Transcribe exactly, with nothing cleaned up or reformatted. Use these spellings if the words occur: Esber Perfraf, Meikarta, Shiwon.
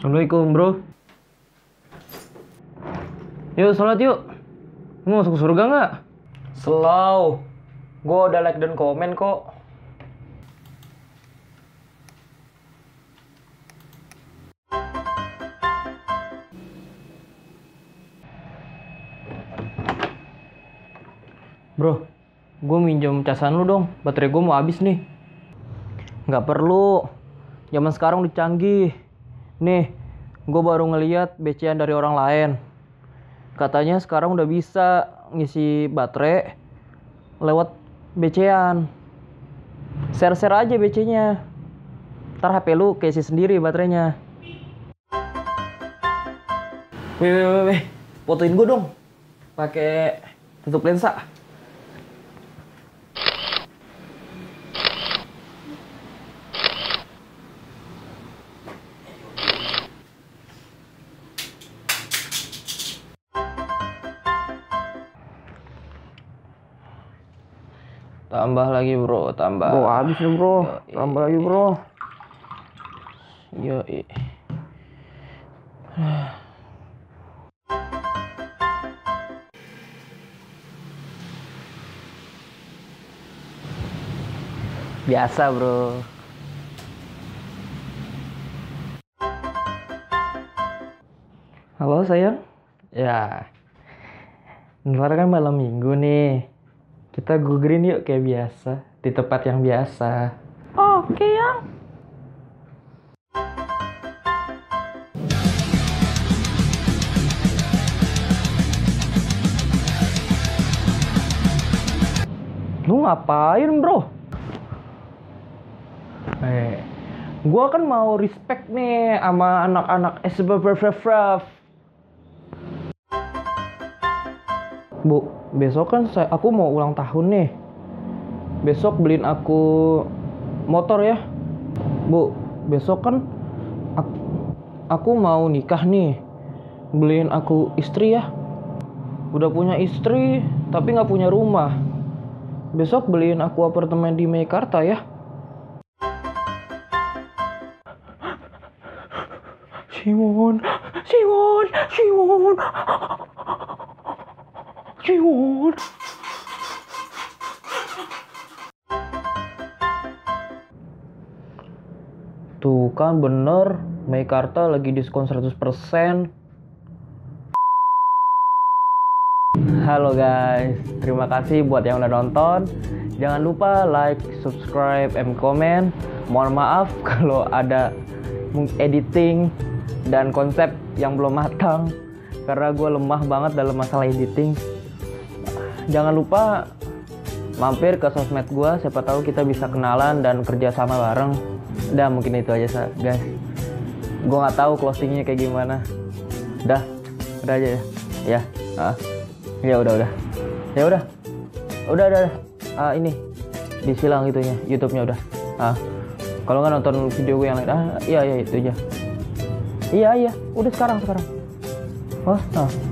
Assalamualaikum bro. Yuk sholat yuk. Lu masuk surga nggak? Slow. Gue udah like dan komen kok. Bro, gue minjem casan lu dong. Baterai gue mau habis nih. Nggak perlu. Zaman sekarang udah canggih. Nih, gue baru ngeliat becian dari orang lain. Katanya sekarang udah bisa ngisi baterai lewat becean. Share-share aja becenya. Ntar H P lu keisi sendiri baterainya. Weh, weh, weh, weh. Fotoin gue dong. Pakai tutup lensa. Tambah lagi bro, tambah. Bro habis nih bro, Yoi. tambah lagi bro. Yo. Biasa bro. Halo sayang. Ya. Ntar kan malam minggu nih. Kita gugurin yuk kayak biasa, di tempat yang biasa. Oke okay, ya. Lu ngapain bro? Eh, gua kan mau respect nih sama anak-anak Esber Perfraf. Bu, besok kan saya, aku mau ulang tahun nih. Besok beliin aku motor ya. Bu, besok kan aku, aku mau nikah nih. Beliin aku istri ya. Udah punya istri, tapi nggak punya rumah. Besok beliin aku apartemen di Meikarta ya. Shiwon, Shiwon, Shiwon. Shiwon. Tuh kan bener, Meikarta lagi diskon seratus persen. Halo guys, terima kasih buat yang udah nonton. Jangan lupa like, subscribe, and comment. Mohon maaf kalau ada editing dan konsep yang belum matang, karena gue lemah banget dalam masalah editing. Jangan lupa mampir ke sosmed gue, siapa tahu kita bisa kenalan dan kerja sama bareng. Dah, mungkin itu aja guys. Gue nggak tahu closingnya kayak gimana. Dah, udah aja ya. Ya, ah, ya udah udah. Ya udah, udah udah. udah. Ah, ini disilang itunya, YouTube-nya udah. Ah, kalau nggak nonton video gue yang lain, ah, iya iya itu aja. Iya iya, udah sekarang sekarang. Oh, ah.